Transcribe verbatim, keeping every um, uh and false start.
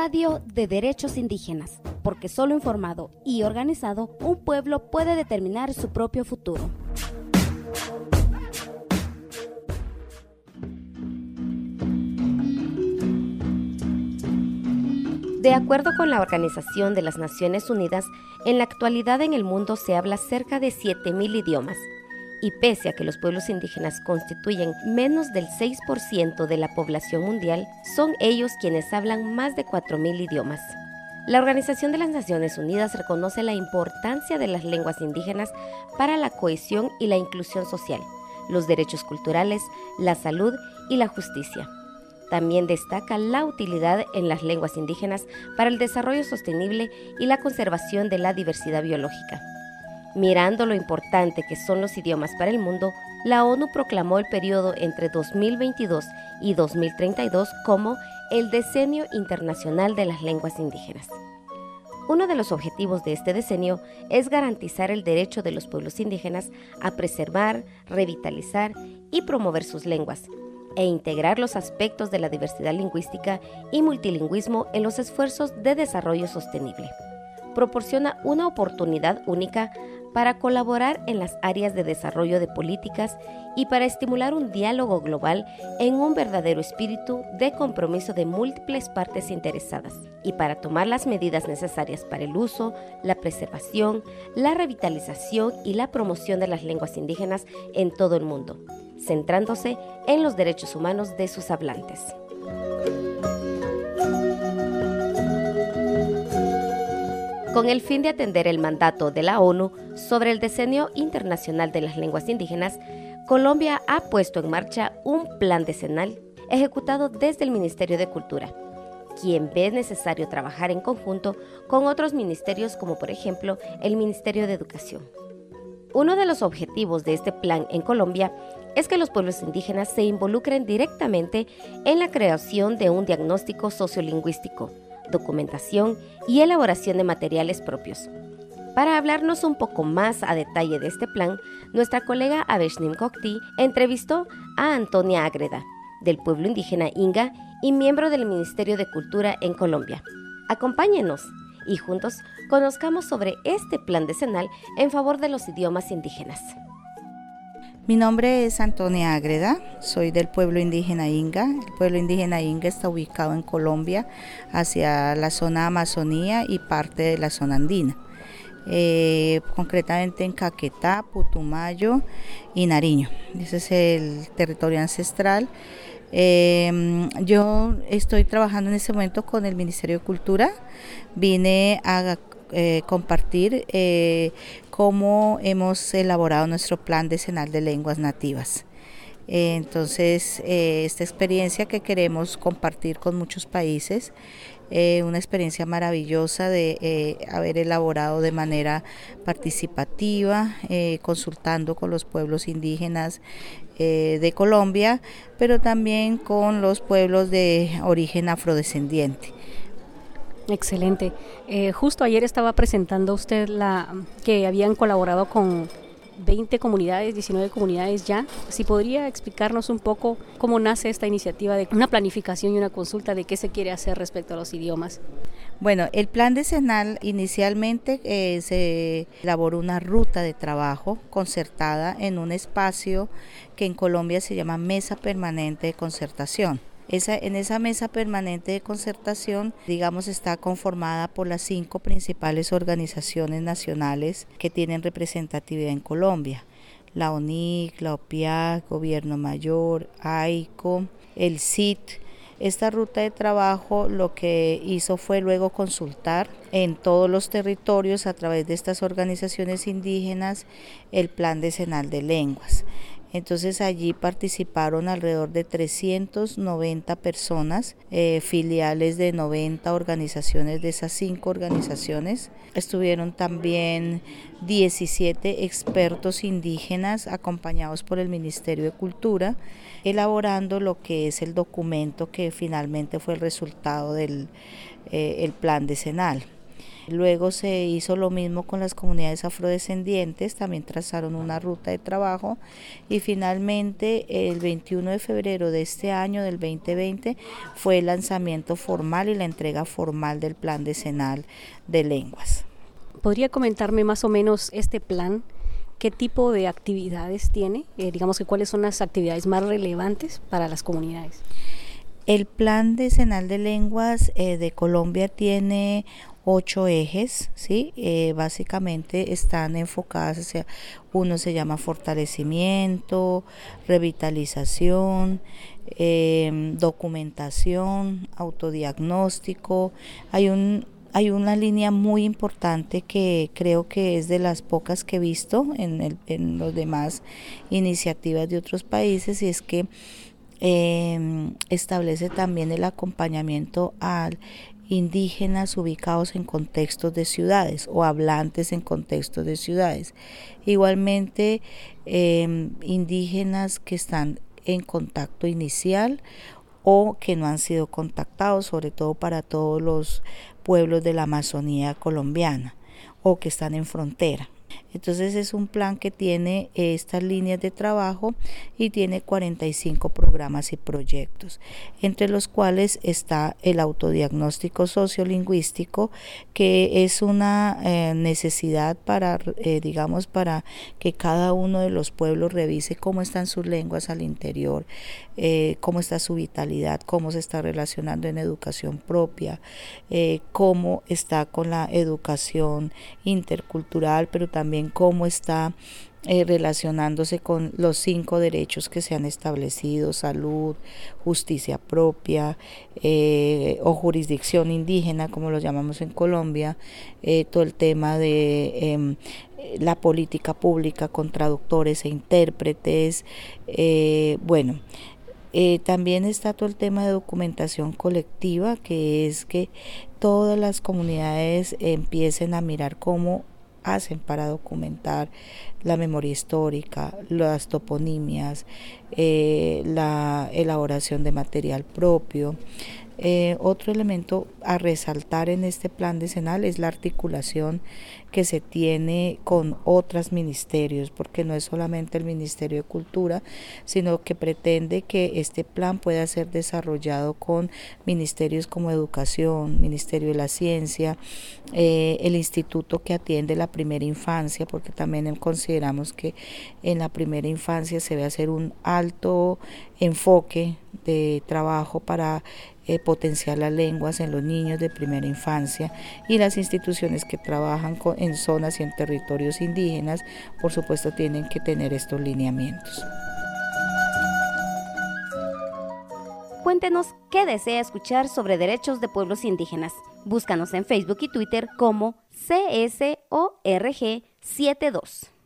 Radio de Derechos Indígenas, porque solo informado y organizado, un pueblo puede determinar su propio futuro. De acuerdo con la Organización de las Naciones Unidas, en la actualidad en el mundo se habla cerca de siete mil idiomas, y pese a que los pueblos indígenas constituyen menos del seis por ciento de la población mundial, son ellos quienes hablan más de cuatro mil idiomas. La Organización de las Naciones Unidas reconoce la importancia de las lenguas indígenas para la cohesión y la inclusión social, los derechos culturales, la salud y la justicia. También destaca la utilidad en las lenguas indígenas para el desarrollo sostenible y la conservación de la diversidad biológica. Mirando lo importante que son los idiomas para el mundo, la ONU proclamó el periodo entre dos mil veintidós y dos mil treinta y dos como el Decenio Internacional de las Lenguas Indígenas. Uno de los objetivos de este decenio es garantizar el derecho de los pueblos indígenas a preservar, revitalizar y promover sus lenguas, e integrar los aspectos de la diversidad lingüística y multilingüismo en los esfuerzos de desarrollo sostenible. Proporciona una oportunidad única para colaborar en las áreas de desarrollo de políticas y para estimular un diálogo global en un verdadero espíritu de compromiso de múltiples partes interesadas y para tomar las medidas necesarias para el uso, la preservación, la revitalización y la promoción de las lenguas indígenas en todo el mundo, centrándose en los derechos humanos de sus hablantes. Con el fin de atender el mandato de la ONU sobre el Decenio Internacional de las Lenguas Indígenas, Colombia ha puesto en marcha un plan decenal ejecutado desde el Ministerio de Cultura, quien ve necesario trabajar en conjunto con otros ministerios como por ejemplo el Ministerio de Educación. Uno de los objetivos de este plan en Colombia es que los pueblos indígenas se involucren directamente en la creación de un diagnóstico sociolingüístico, documentación y elaboración de materiales propios. Para hablarnos un poco más a detalle de este plan, nuestra colega Aveshnim Cocti entrevistó a Antonia Ágreda, del pueblo indígena Inga y miembro del Ministerio de Cultura en Colombia. Acompáñenos y juntos conozcamos sobre este plan decenal en favor de los idiomas indígenas. Mi nombre es Antonia Ágreda, soy del pueblo indígena Inga. El pueblo indígena Inga está ubicado en Colombia, hacia la zona Amazonía y parte de la zona andina, eh, concretamente en Caquetá, Putumayo y Nariño. Ese es el territorio ancestral. Eh, yo estoy trabajando en este momento con el Ministerio de Cultura. Vine a eh, compartir eh, cómo hemos elaborado nuestro Plan Decenal de Lenguas Nativas. Eh, entonces, eh, esta experiencia que queremos compartir con muchos países, eh, una experiencia maravillosa de eh, haber elaborado de manera participativa, eh, consultando con los pueblos indígenas eh, de Colombia, pero también con los pueblos de origen afrodescendiente. Excelente. Eh, justo ayer estaba presentando usted la que habían colaborado con veinte comunidades, diecinueve comunidades ya. Si podría explicarnos un poco cómo nace esta iniciativa de una planificación y una consulta de qué se quiere hacer respecto a los idiomas. Bueno, el plan decenal inicialmente eh, se elaboró una ruta de trabajo concertada en un espacio que en Colombia se llama Mesa Permanente de Concertación. Esa, en esa mesa permanente de concertación, digamos, está conformada por las cinco principales organizaciones nacionales que tienen representatividad en Colombia: la ONIC, la OPIAC, Gobierno Mayor, AICO, el C I T. Esta ruta de trabajo lo que hizo fue luego consultar en todos los territorios a través de estas organizaciones indígenas el Plan Decenal de Lenguas. Entonces allí participaron alrededor de trescientas noventa personas, eh, filiales de noventa organizaciones, de esas cinco organizaciones. Estuvieron también diecisiete expertos indígenas acompañados por el Ministerio de Cultura, elaborando lo que es el documento que finalmente fue el resultado del eh, el plan decenal. Luego se hizo lo mismo con las comunidades afrodescendientes, también trazaron una ruta de trabajo y finalmente el veintiuno de febrero de este año, del veinte veinte, fue el lanzamiento formal y la entrega formal del Plan Decenal de Lenguas. ¿Podría comentarme más o menos este plan? ¿Qué tipo de actividades tiene? Eh, digamos que cuáles son las actividades más relevantes para las comunidades. El Plan Decenal de Lenguas eh, de Colombia tiene ocho ejes, ¿sí? Eh, básicamente están enfocadas hacia, uno se llama fortalecimiento, revitalización, eh, documentación, autodiagnóstico. Hay un Hay una línea muy importante que creo que es de las pocas que he visto en, el, en los demás iniciativas de otros países, y es que eh, establece también el acompañamiento a indígenas ubicados en contextos de ciudades o hablantes en contextos de ciudades. Igualmente, eh, indígenas que están en contacto inicial o que no han sido contactados, sobre todo para todos los pueblos de la Amazonía colombiana o que están en frontera. Entonces es un plan que tiene estas líneas de trabajo y tiene cuarenta y cinco programas y proyectos, entre los cuales está el autodiagnóstico sociolingüístico, que es una eh, necesidad para, eh, digamos, para que cada uno de los pueblos revise cómo están sus lenguas al interior, eh, cómo está su vitalidad, cómo se está relacionando en educación propia, eh, cómo está con la educación intercultural, pero también también cómo está eh, relacionándose con los cinco derechos que se han establecido: salud, justicia propia eh, o jurisdicción indígena, como lo llamamos en Colombia, eh, todo el tema de eh, la política pública con traductores e intérpretes, eh, bueno. Eh, también está todo el tema de documentación colectiva, que es que todas las comunidades empiecen a mirar cómo hacen para documentar la memoria histórica, las toponimias, eh, la elaboración de material propio. Eh, otro elemento a resaltar en este plan decenal es la articulación que se tiene con otros ministerios, porque no es solamente el Ministerio de Cultura, sino que pretende que este plan pueda ser desarrollado con ministerios como Educación, Ministerio de la Ciencia, eh, el instituto que atiende la primera infancia, porque también consideramos que en la primera infancia se debe hacer un alto enfoque de trabajo para Eh, potenciar las lenguas en los niños de primera infancia, y las instituciones que trabajan con, en zonas y en territorios indígenas, por supuesto, tienen que tener estos lineamientos. Cuéntenos qué desea escuchar sobre derechos de pueblos indígenas. Búscanos en Facebook y Twitter como C S O R G setenta y dos.